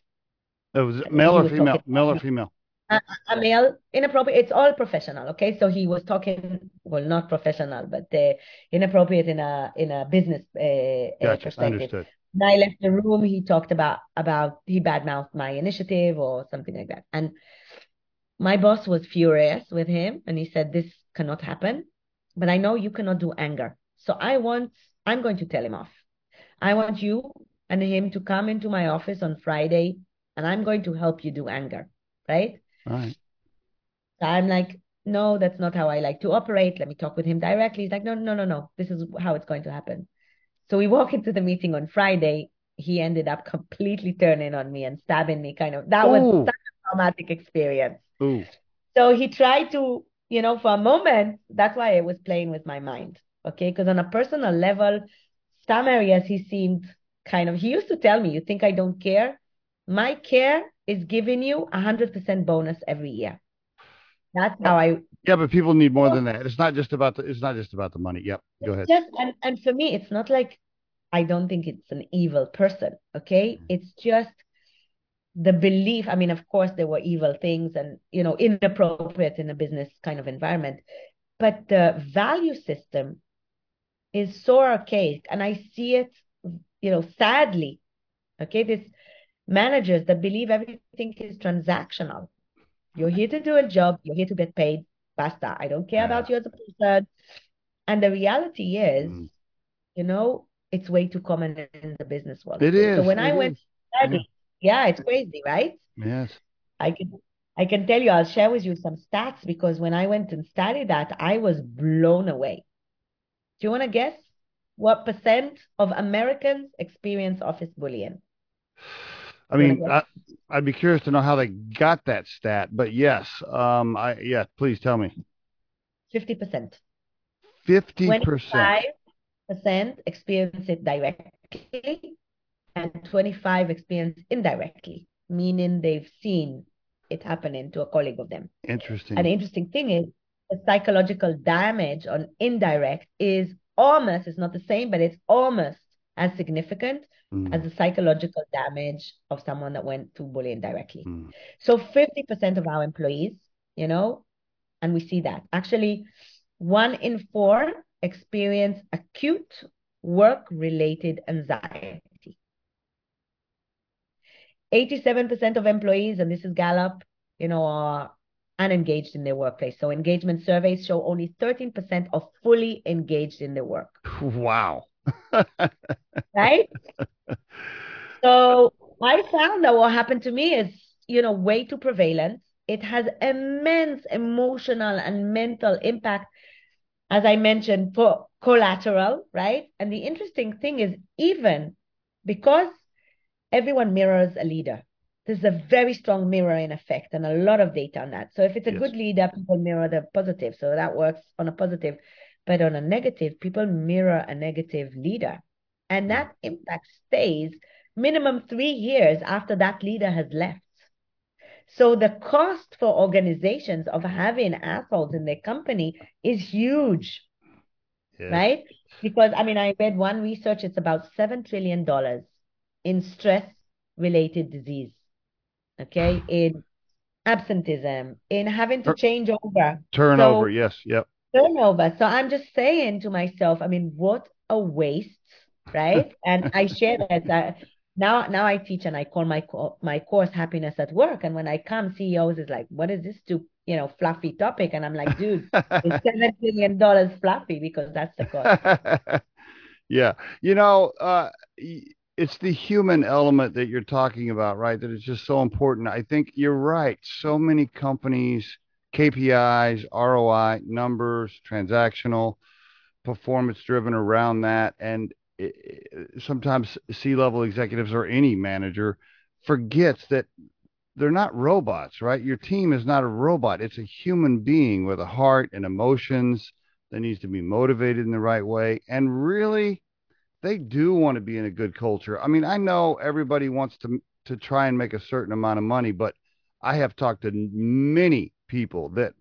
It was male or female? Male or female? A, a male, inappropriate. It's all professional, okay? So he was talking, well, not professional, but uh, inappropriate in a in a business uh, gotcha. Perspective. Understood. When I left the room, he talked about, about he badmouthed my initiative or something like that. And my boss was furious with him, and he said, this cannot happen, but I know you cannot do anger. So I want, I'm going to tell him off. I want you and him to come into my office on Friday and I'm going to help you do anger, right? All right. So I'm like, no, that's not how I like to operate. Let me talk with him directly. He's like, no, no, no, no. This is how it's going to happen. So we walk into the meeting on Friday. He ended up completely turning on me and stabbing me, kind of. That Ooh. Was such a traumatic experience. Ooh. So he tried to, you know, for a moment, that's why I was playing with my mind, okay? Because on a personal level, some areas he seemed kind of, he used to tell me, you think I don't care? My care is giving you a hundred percent bonus every year. That's how I. Yeah, but people need more than that. It's not just about the. It's not just about the money. Yep, go ahead. Just and, and for me, it's not like I don't think it's an evil person. Okay, mm-hmm. It's just the belief. I mean, of course, there were evil things and you know inappropriate in a business kind of environment, but the value system is so archaic, and I see it. You know, sadly, okay, this. Managers that believe everything is transactional. You're here to do a job. You're here to get paid. Basta. I don't care yeah. about you as a person. And the reality is, mm. you know, it's way too common in the business world. It is. So when I is. went to study, yeah. yeah, it's crazy, right? Yes. I can, I can tell you, I'll share with you some stats because when I went and studied that, I was blown away. Do you want to guess what percent of Americans experience office bullying? I mean, I, I'd be curious to know how they got that stat, but yes, um, I yeah, please tell me. fifty percent. fifty percent. twenty-five percent experience it directly, and twenty-five experience indirectly, meaning they've seen it happening to a colleague of them. Interesting. And the interesting thing is the psychological damage on indirect is almost, it's not the same, but it's almost as significant mm. as the psychological damage of someone that went through bullying directly. Mm. So fifty percent of our employees, you know, and we see that. Actually, one in four experience acute work-related anxiety. eighty-seven percent of employees, and this is Gallup, you know, are unengaged in their workplace. So engagement surveys show only thirteen percent are fully engaged in their work. Wow. Right? So I found that what happened to me is, you know, way too prevalent. It has immense emotional and mental impact, as I mentioned, for collateral, right? And the interesting thing is, even because everyone mirrors a leader, there's a very strong mirroring effect and a lot of data on that. So if it's a yes. good leader, people mirror the positive. So that works on a positive, but on a negative, people mirror a negative leader. And that impact stays minimum three years after that leader has left. So the cost for organizations of having assholes in their company is huge, yes. right? Because, I mean, I read one research, it's about seven trillion dollars in stress-related disease, okay? In absenteism, in having to change over. Turnover, so, yes, yep. Turnover. So I'm just saying to myself, I mean, what a waste, right? And I share that. I, now now I teach and I call my my course Happiness at Work. And when I come, C E Os is like, what is this to, you know, fluffy topic? And I'm like, dude, it's seven billion dollars fluffy because that's the cost. Yeah. You know, uh, y- it's the human element that you're talking about, right? That is just so important. I think you're right. So many companies, K P Is, R O I, numbers, transactional, performance driven around that. And it, it, sometimes C-level executives or any manager forgets that they're not robots, right? Your team is not a robot. It's a human being with a heart and emotions that needs to be motivated in the right way. And really, they do want to be in a good culture. I mean, I know everybody wants to to try and make a certain amount of money, but I have talked to many people that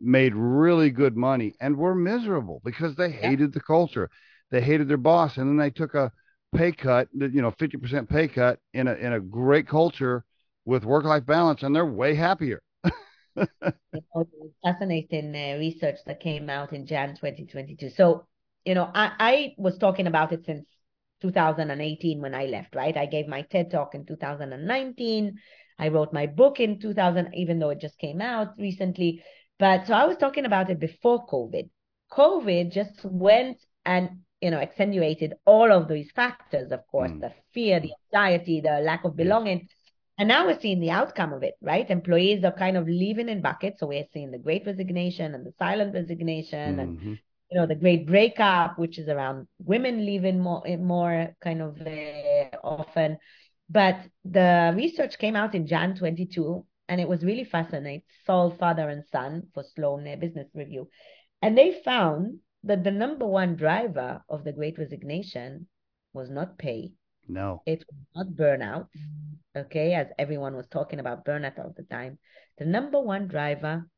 made really good money and were miserable because they hated yeah. the culture. They hated their boss. And then they took a pay cut, you know, fifty percent pay cut in a, in a great culture with work-life balance, and they're way happier. You know, fascinating uh, research that came out in January twenty twenty-two. So, you know, I, I was talking about it since two thousand eighteen when I left, right? I gave my TED Talk in two thousand nineteen. I wrote my book in two thousand, even though it just came out recently. But so I was talking about it before COVID. COVID just went and, you know, accentuated all of these factors, of course, mm. the fear, the anxiety, the lack of belonging. And now we're seeing the outcome of it, right? Employees are kind of leaving in buckets. So we're seeing the great resignation and the silent resignation mm-hmm. and you know, the great breakup, which is around women leaving more, more kind of uh, often. But the research came out in January twenty-two, and it was really fascinating. Sol, father and son for Sloan Business Review. And they found that the number one driver of the great resignation was not pay. No. It was not burnout. Okay. As everyone was talking about burnout all the time. The number one driver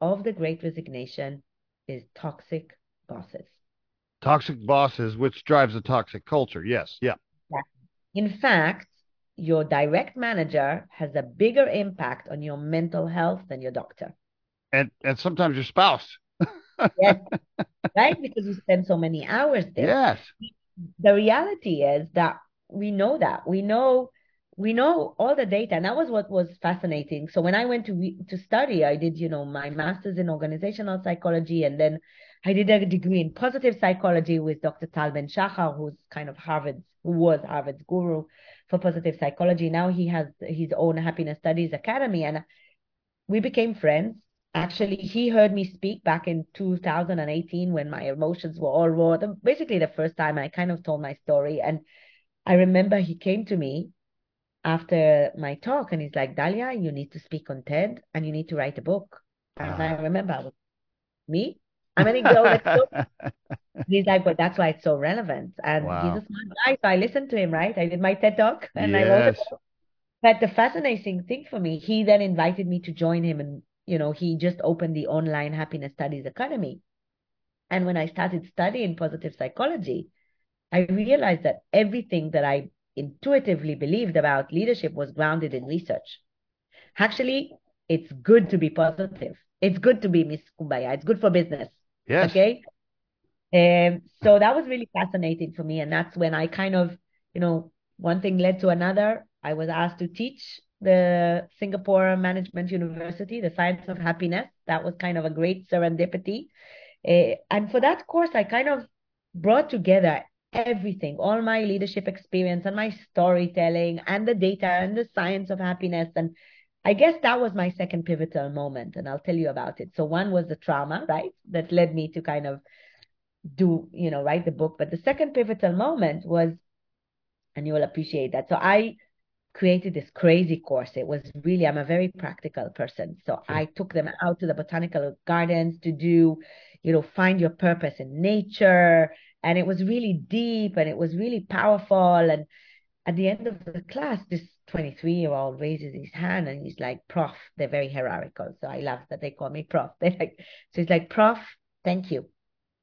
of the great resignation is toxic bosses. Toxic bosses, which drives a toxic culture. Yes. Yeah. yeah. In fact, your direct manager has a bigger impact on your mental health than your doctor. And and sometimes your spouse. Yes. Right? Because you spend so many hours there. Yes. The reality is that we know that. We know we know all the data. And that was what was fascinating. So when I went to re- to study, I did, you know, my master's in organizational psychology, and then I did a degree in positive psychology with Doctor Tal Ben Shahar, who's kind of Harvard's, who was Harvard's guru for positive psychology. Now he has his own Happiness Studies Academy, and we became friends. Actually, he heard me speak back in two thousand eighteen when my emotions were all raw. Basically, the first time I kind of told my story, and I remember he came to me after my talk, and he's like, "Dahlia, you need to speak on TED, and you need to write a book." And I remember, I was, me? I'm going to go. Let's go. He's like, but that's why it's so relevant. And wow. he's a smart guy. So I listened to him, right? I did my TED Talk and yes. I wrote it. But the fascinating thing for me, he then invited me to join him. And, you know, he just opened the online Happiness Studies Academy. And when I started studying positive psychology, I realized that everything that I intuitively believed about leadership was grounded in research. Actually, it's good to be positive. It's good to be Miss Kumbaya. It's good for business. Yes. Okay. Um, so that was really fascinating for me. And that's when I kind of, you know, one thing led to another. I was asked to teach the Singapore Management University, the science of happiness. That was kind of a great serendipity. Uh, and for that course, I kind of brought together everything, all my leadership experience and my storytelling and the data and the science of happiness. And I guess that was my second pivotal moment. And I'll tell you about it. So one was the trauma, right? That led me to kind of do, you know, write the book. But the second pivotal moment was, and you will appreciate that. So I created this crazy course. It was really, I'm a very practical person. So I took them out to the botanical gardens to do, you know, find your purpose in nature. And it was really deep and it was really powerful. And at the end of the class, this twenty-three-year-old raises his hand and he's like, Prof, they're very hierarchical. So I love that they call me Prof. They're like, so he's like, Prof, thank you.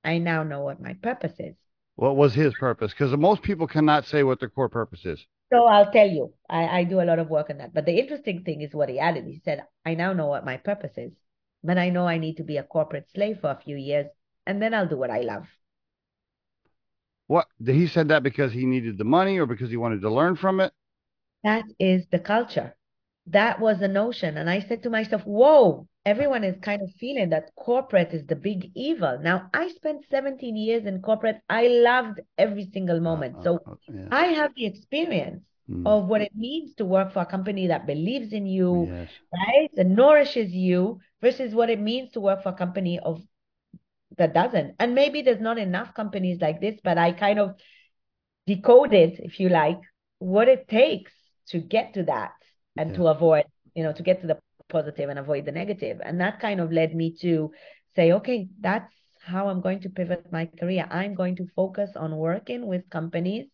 I now know what my purpose is. What was his purpose? Because most people cannot say what their core purpose is. So I'll tell you, I, I do a lot of work on that. But the interesting thing is what he added. He said, I now know what my purpose is, but I know I need to be a corporate slave for a few years, and then I'll do what I love. What? He said that because he needed the money or because he wanted to learn from it? That is the culture. That was the notion. And I said to myself, whoa, everyone is kind of feeling that corporate is the big evil. Now, I spent seventeen years in corporate. I loved every single moment. Uh, so uh, yeah. I have the experience mm. of what it means to work for a company that believes in you, yes. right? That nourishes you versus what it means to work for a company of that doesn't. And maybe there's not enough companies like this, but I kind of decoded, if you like, what it takes to get to that and yeah. to avoid, you know, to get to the positive and avoid the negative. And that kind of led me to say, okay, that's how I'm going to pivot my career. I'm going to focus on working with companies,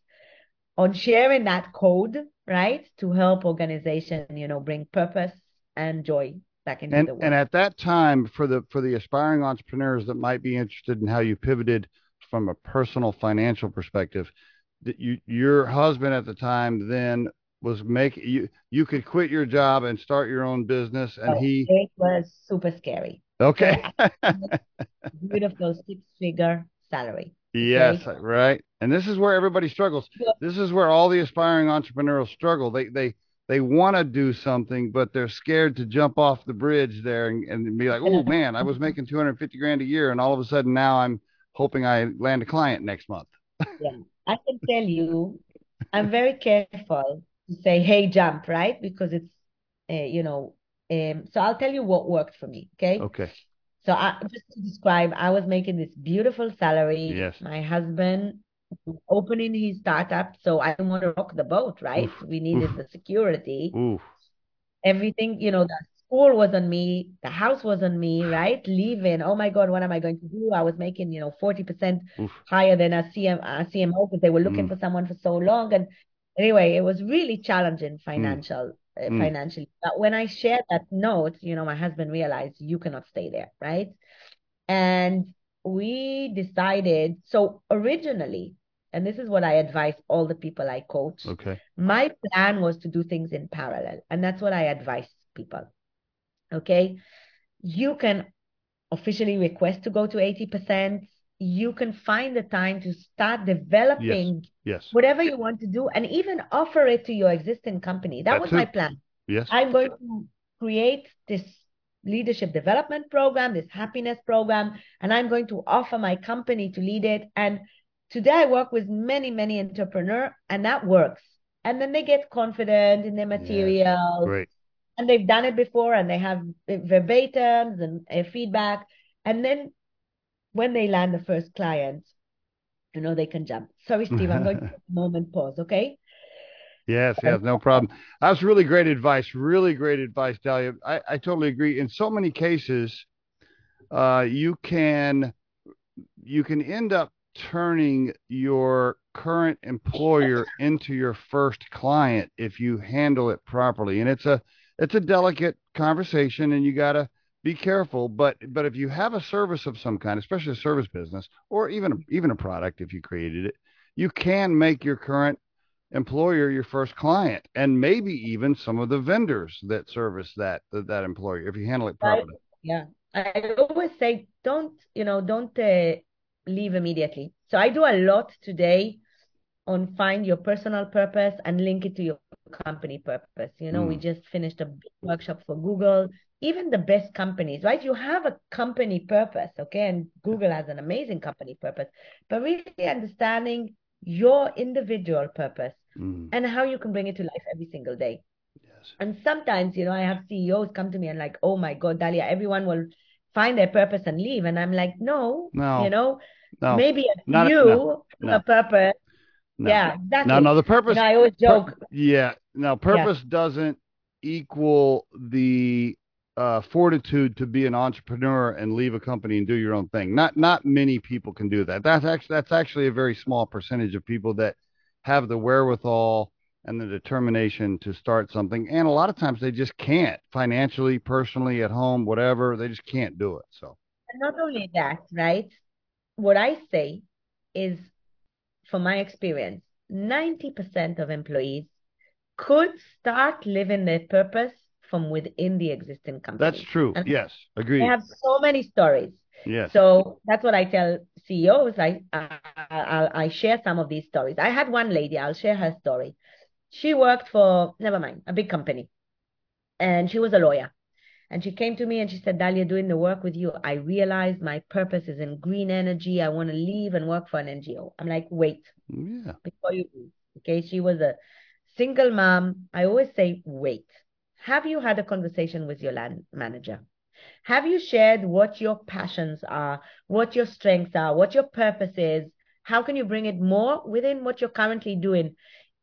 on sharing that code, right? To help organization, you know, bring purpose and joy back into and, the world. And at that time, for the for the aspiring entrepreneurs that might be interested in how you pivoted from a personal financial perspective, that you, your husband at the time then was making you you could quit your job and start your own business, and oh, he it was super scary. Okay, beautiful six-figure salary. Yes, okay? Right. And this is where everybody struggles. Yeah. This is where all the aspiring entrepreneurs struggle. They they. They want to do something, but they're scared to jump off the bridge there and, and be like, oh, man, I was making two hundred fifty grand a year. And all of a sudden now I'm hoping I land a client next month. Yeah, I can tell you, I'm very careful to say, hey, jump, right? Because it's, uh, you know, um, so I'll tell you what worked for me. Okay. Okay. So I, just to describe, I was making this beautiful salary. Yes. My husband opening his startup, so I didn't want to rock the boat, right? Oof, we needed oof, the security. Oof. Everything, you know, the school was on me, the house was on me, right? Leaving, oh my God, what am I going to do? I was making, you know, forty percent oof. Higher than a C M, a C M O because they were looking mm. for someone for so long. And anyway, it was really challenging financial, mm. Uh, mm. financially. But when I shared that note, you know, my husband realized you cannot stay there, right? And we decided, so originally, and this is what I advise all the people I coach. Okay. My plan was to do things in parallel. And that's what I advise people. Okay. You can officially request to go to eighty percent. You can find the time to start developing yes. Yes. whatever you want to do and even offer it to your existing company. That, that was too. My plan. Yes. I'm going to create this leadership development program, this happiness program, and I'm going to offer my company to lead it. And today I work with many, many entrepreneurs, and that works. And then they get confident in their material, yeah, and they've done it before, and they have verbatims and uh, feedback. And then when they land the first client, you know, they can jump. Sorry, Steve, I'm going to take a moment pause, okay? Yes, yes, no problem. That's really great advice. Really great advice, Dahlia. I, I totally agree. In so many cases, uh, you can you can end up turning your current employer into your first client if you handle it properly. And it's a it's a delicate conversation, and you got to be careful. But but if you have a service of some kind, especially a service business, or even even a product if you created it, you can make your current employer your first client, and maybe even some of the vendors that service that that employer if you handle it properly. Yeah, I always say don't you know don't uh, leave immediately. So I do a lot today on find your personal purpose and link it to your company purpose. You know, mm. we just finished a big workshop for Google. Even the best companies, right? You have a company purpose, okay? And Google has an amazing company purpose, but really understanding your individual purpose mm. and how you can bring it to life every single day. Yes. And sometimes, you know, I have C E Os come to me and like, oh my God, Dahlia, everyone will find their purpose and leave. And I'm like, no, no. you know, no. maybe it's Not, you no. No. a purpose. No. Yeah, exactly. No, no, the purpose. You know, I always joke. Pur- yeah. Now, purpose yeah. doesn't equal the uh, fortitude to be an entrepreneur and leave a company and do your own thing. Not not many people can do that. That's actually that's actually a very small percentage of people that have the wherewithal and the determination to start something. And a lot of times they just can't, financially, personally, at home, whatever. They just can't do it. So, and not only that, right? What I say is, from my experience, ninety percent of employees could start living their purpose from within the existing company. That's true. And yes, agreed. I have so many stories. Yes. So that's what I tell C E Os. I, I, I, I share some of these stories. I had one lady, I'll share her story. She worked for, never mind, a big company. And she was a lawyer. And she came to me and she said, Dahlia, doing the work with you, I realized my purpose is in green energy. I want to leave and work for an N G O. I'm like, wait, yeah. before you leave. Okay, she was a single mom. I always say, wait, have you had a conversation with your land manager? Have you shared what your passions are, what your strengths are, what your purpose is? How can you bring it more within what you're currently doing?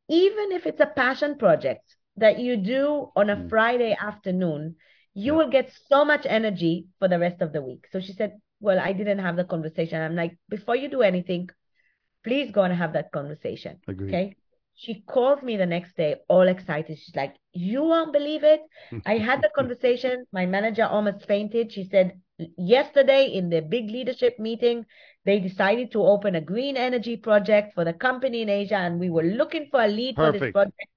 Even if it's a passion project that you do on a mm. Friday afternoon, you will get so much energy for the rest of the week. So she said, well, I didn't have the conversation. I'm like, before you do anything, please go and have that conversation. Agreed. Okay. She calls me the next day, all excited. She's like, you won't believe it. I had the conversation. My manager almost fainted. She said, yesterday in the big leadership meeting, they decided to open a green energy project for the company in Asia. And we were looking for a lead Perfect. for this project.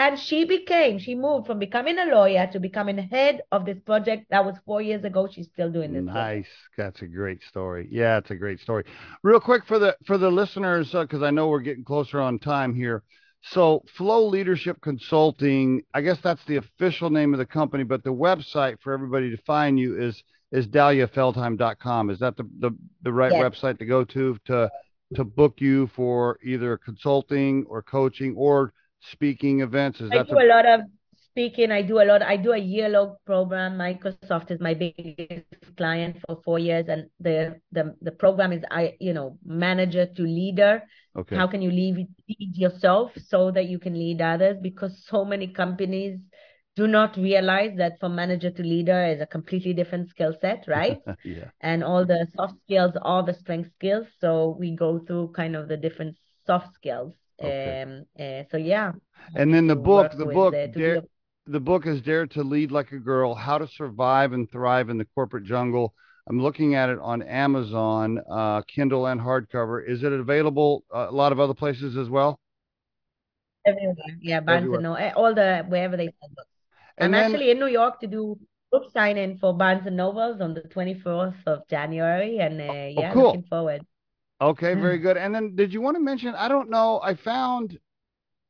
And she became, she moved from becoming a lawyer to becoming head of this project. That was four years ago. She's still doing this. Nice. Project. That's a great story. Yeah, it's a great story. Real quick for the for the listeners, because uh, I know we're getting closer on time here. So Flow Leadership Consulting, I guess that's the official name of the company, but the website for everybody to find you is is dahlia feldheim dot com. Is that the, the, the right yes. website to go to, to to book you for either consulting or coaching or speaking events? Is I that do the... a lot of speaking. I do a lot. I do a year-long program. Microsoft is my biggest client for four years, and the the, the program is I you know manager to leader. Okay. How can you lead, lead yourself so that you can lead others? Because so many companies do not realize that from manager to leader is a completely different skill set, right? yeah. And all the soft skills, all the strength skills. So we go through kind of the different soft skills. Okay. Um, uh, so yeah. And then the book, the book, with, uh, dare, a- the book is Dare to Lead Like a Girl: How to Survive and Thrive in the Corporate Jungle. I'm looking at it on Amazon, uh, Kindle and hardcover. Is it available uh, a lot of other places as well? Everywhere, yeah, Barnes and Noble, all the wherever they sell books. And I'm then, actually in New York to do book signing for Barnes and Nobles on the twenty-fourth of January, and uh, oh, yeah, cool. looking forward. Okay, very good. And then did you want to mention, I don't know, I found,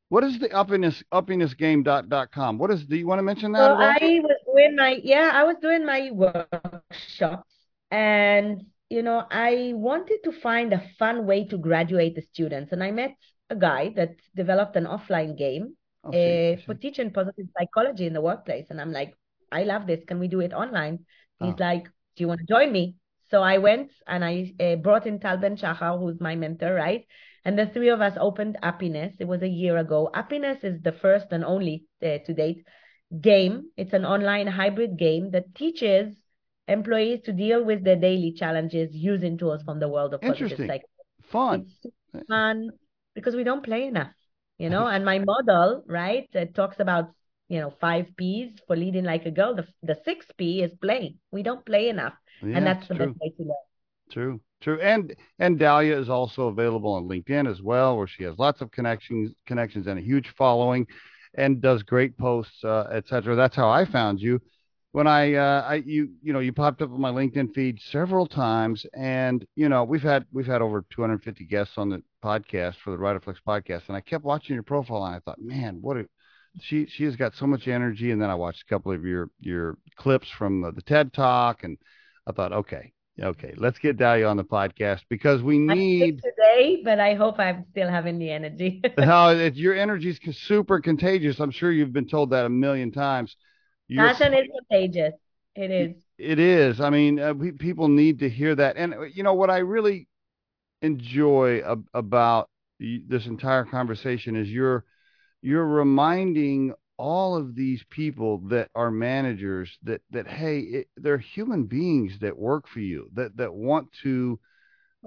what is the happiness game dot com? What is, do you want to mention that? So I was doing my, yeah, I was doing my workshops, and, you know, I wanted to find a fun way to graduate the students. And I met a guy that developed an offline game oh, see, uh, see. for teaching positive psychology in the workplace. And I'm like, I love this. Can we do it online? He's oh. like, do you want to join me? So I went and I uh, brought in Tal Ben Shahar, who's my mentor, right? And the three of us opened Happiness. It was a year ago. Happiness is the first and only uh, to date game. It's an online hybrid game that teaches employees to deal with their daily challenges using tools from the world of positive psychology. Fun. It's fun because we don't play enough, you know, and my model, right, it talks about, you know, five P's for leading like a girl. The, the sixth P is play. We don't play enough. Yeah, and that's the true. best way to learn. True, true. And and Dahlia is also available on LinkedIn as well, where she has lots of connections connections and a huge following and does great posts, uh, et cetera. That's how I found you. When I, uh, I, you, you know, you popped up on my LinkedIn feed several times, and, you know, we've had, we've had over two hundred fifty guests on the podcast for the RiderFlex podcast. And I kept watching your profile and I thought, man, what a, she, she has got so much energy. And then I watched a couple of your, your clips from the, the TED Talk, and I thought, okay, okay, let's get Dahlia on the podcast because we need I'm sick today, but I hope I'm still having the energy. No, it, your energy is super contagious. I'm sure you've been told that a million times. You're, passion is contagious. It is. It is. I mean, uh, we, people need to hear that. And, you know, what I really enjoy ab- about this entire conversation is you're, you're reminding all of these people that are managers that, that, hey, it, they're human beings that work for you, that, that want to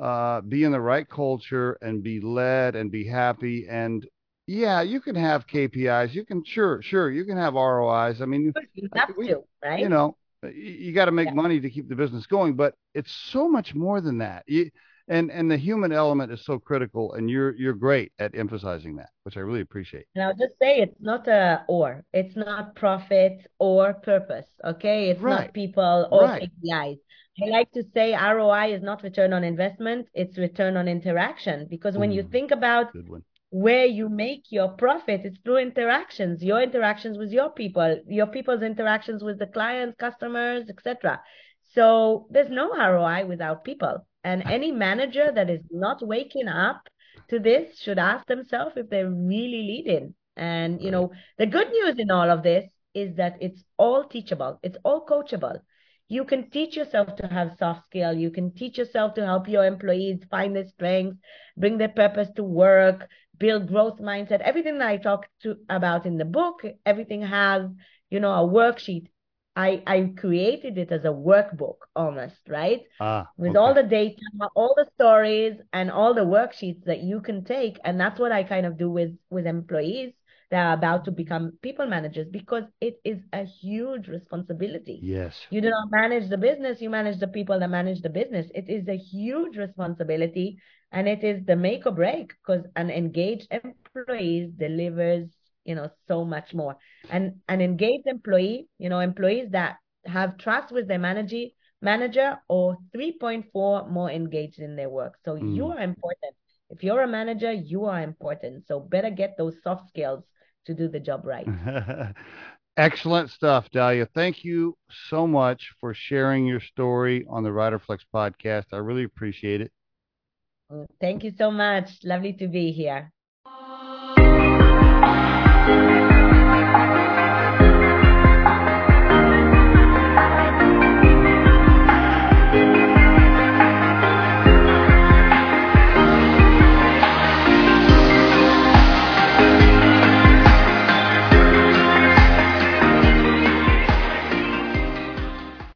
uh, be in the right culture and be led and be happy. And yeah, you can have K P Is. You can, sure, sure. You can have R O Is. I mean, you have we, to, right? You know, you got to make yeah. money to keep the business going, but it's so much more than that. You, and and the human element is so critical, and you're you're great at emphasizing that, which I really appreciate. And I'll just say it's not a or. It's not profit or purpose, okay? It's right. not people or right. K P Is. I like to say R O I is not return on investment. It's return on interaction, because when mm, you think about good one. where you make your profit, it's through interactions, your interactions with your people, your people's interactions with the clients, customers, et cetera. So there's no R O I without people. And any manager that is not waking up to this should ask themselves if they're really leading. And, you know, the good news in all of this is that it's all teachable. It's all coachable. You can teach yourself to have soft skill. You can teach yourself to help your employees find their strengths, bring their purpose to work, build growth mindset. Everything that I talk to about in the book, everything has, you know, a worksheet. I, I created it as a workbook almost, right? Ah, With okay. all the data, all the stories, and all the worksheets that you can take. And that's what I kind of do with, with employees that are about to become people managers, because it is a huge responsibility. Yes. You do not manage the business, you manage the people that manage the business. It is a huge responsibility, and it is the make or break, because an engaged employee delivers, you know, so much more. And an engaged employee, you know, employees that have trust with their manager, manager or three point four more engaged in their work. So mm. you are important. If you're a manager, you are important. So better get those soft skills to do the job right. Excellent stuff, Dahlia. Thank you so much for sharing your story on the RiderFlex podcast. I really appreciate it. Thank you so much. Lovely to be here.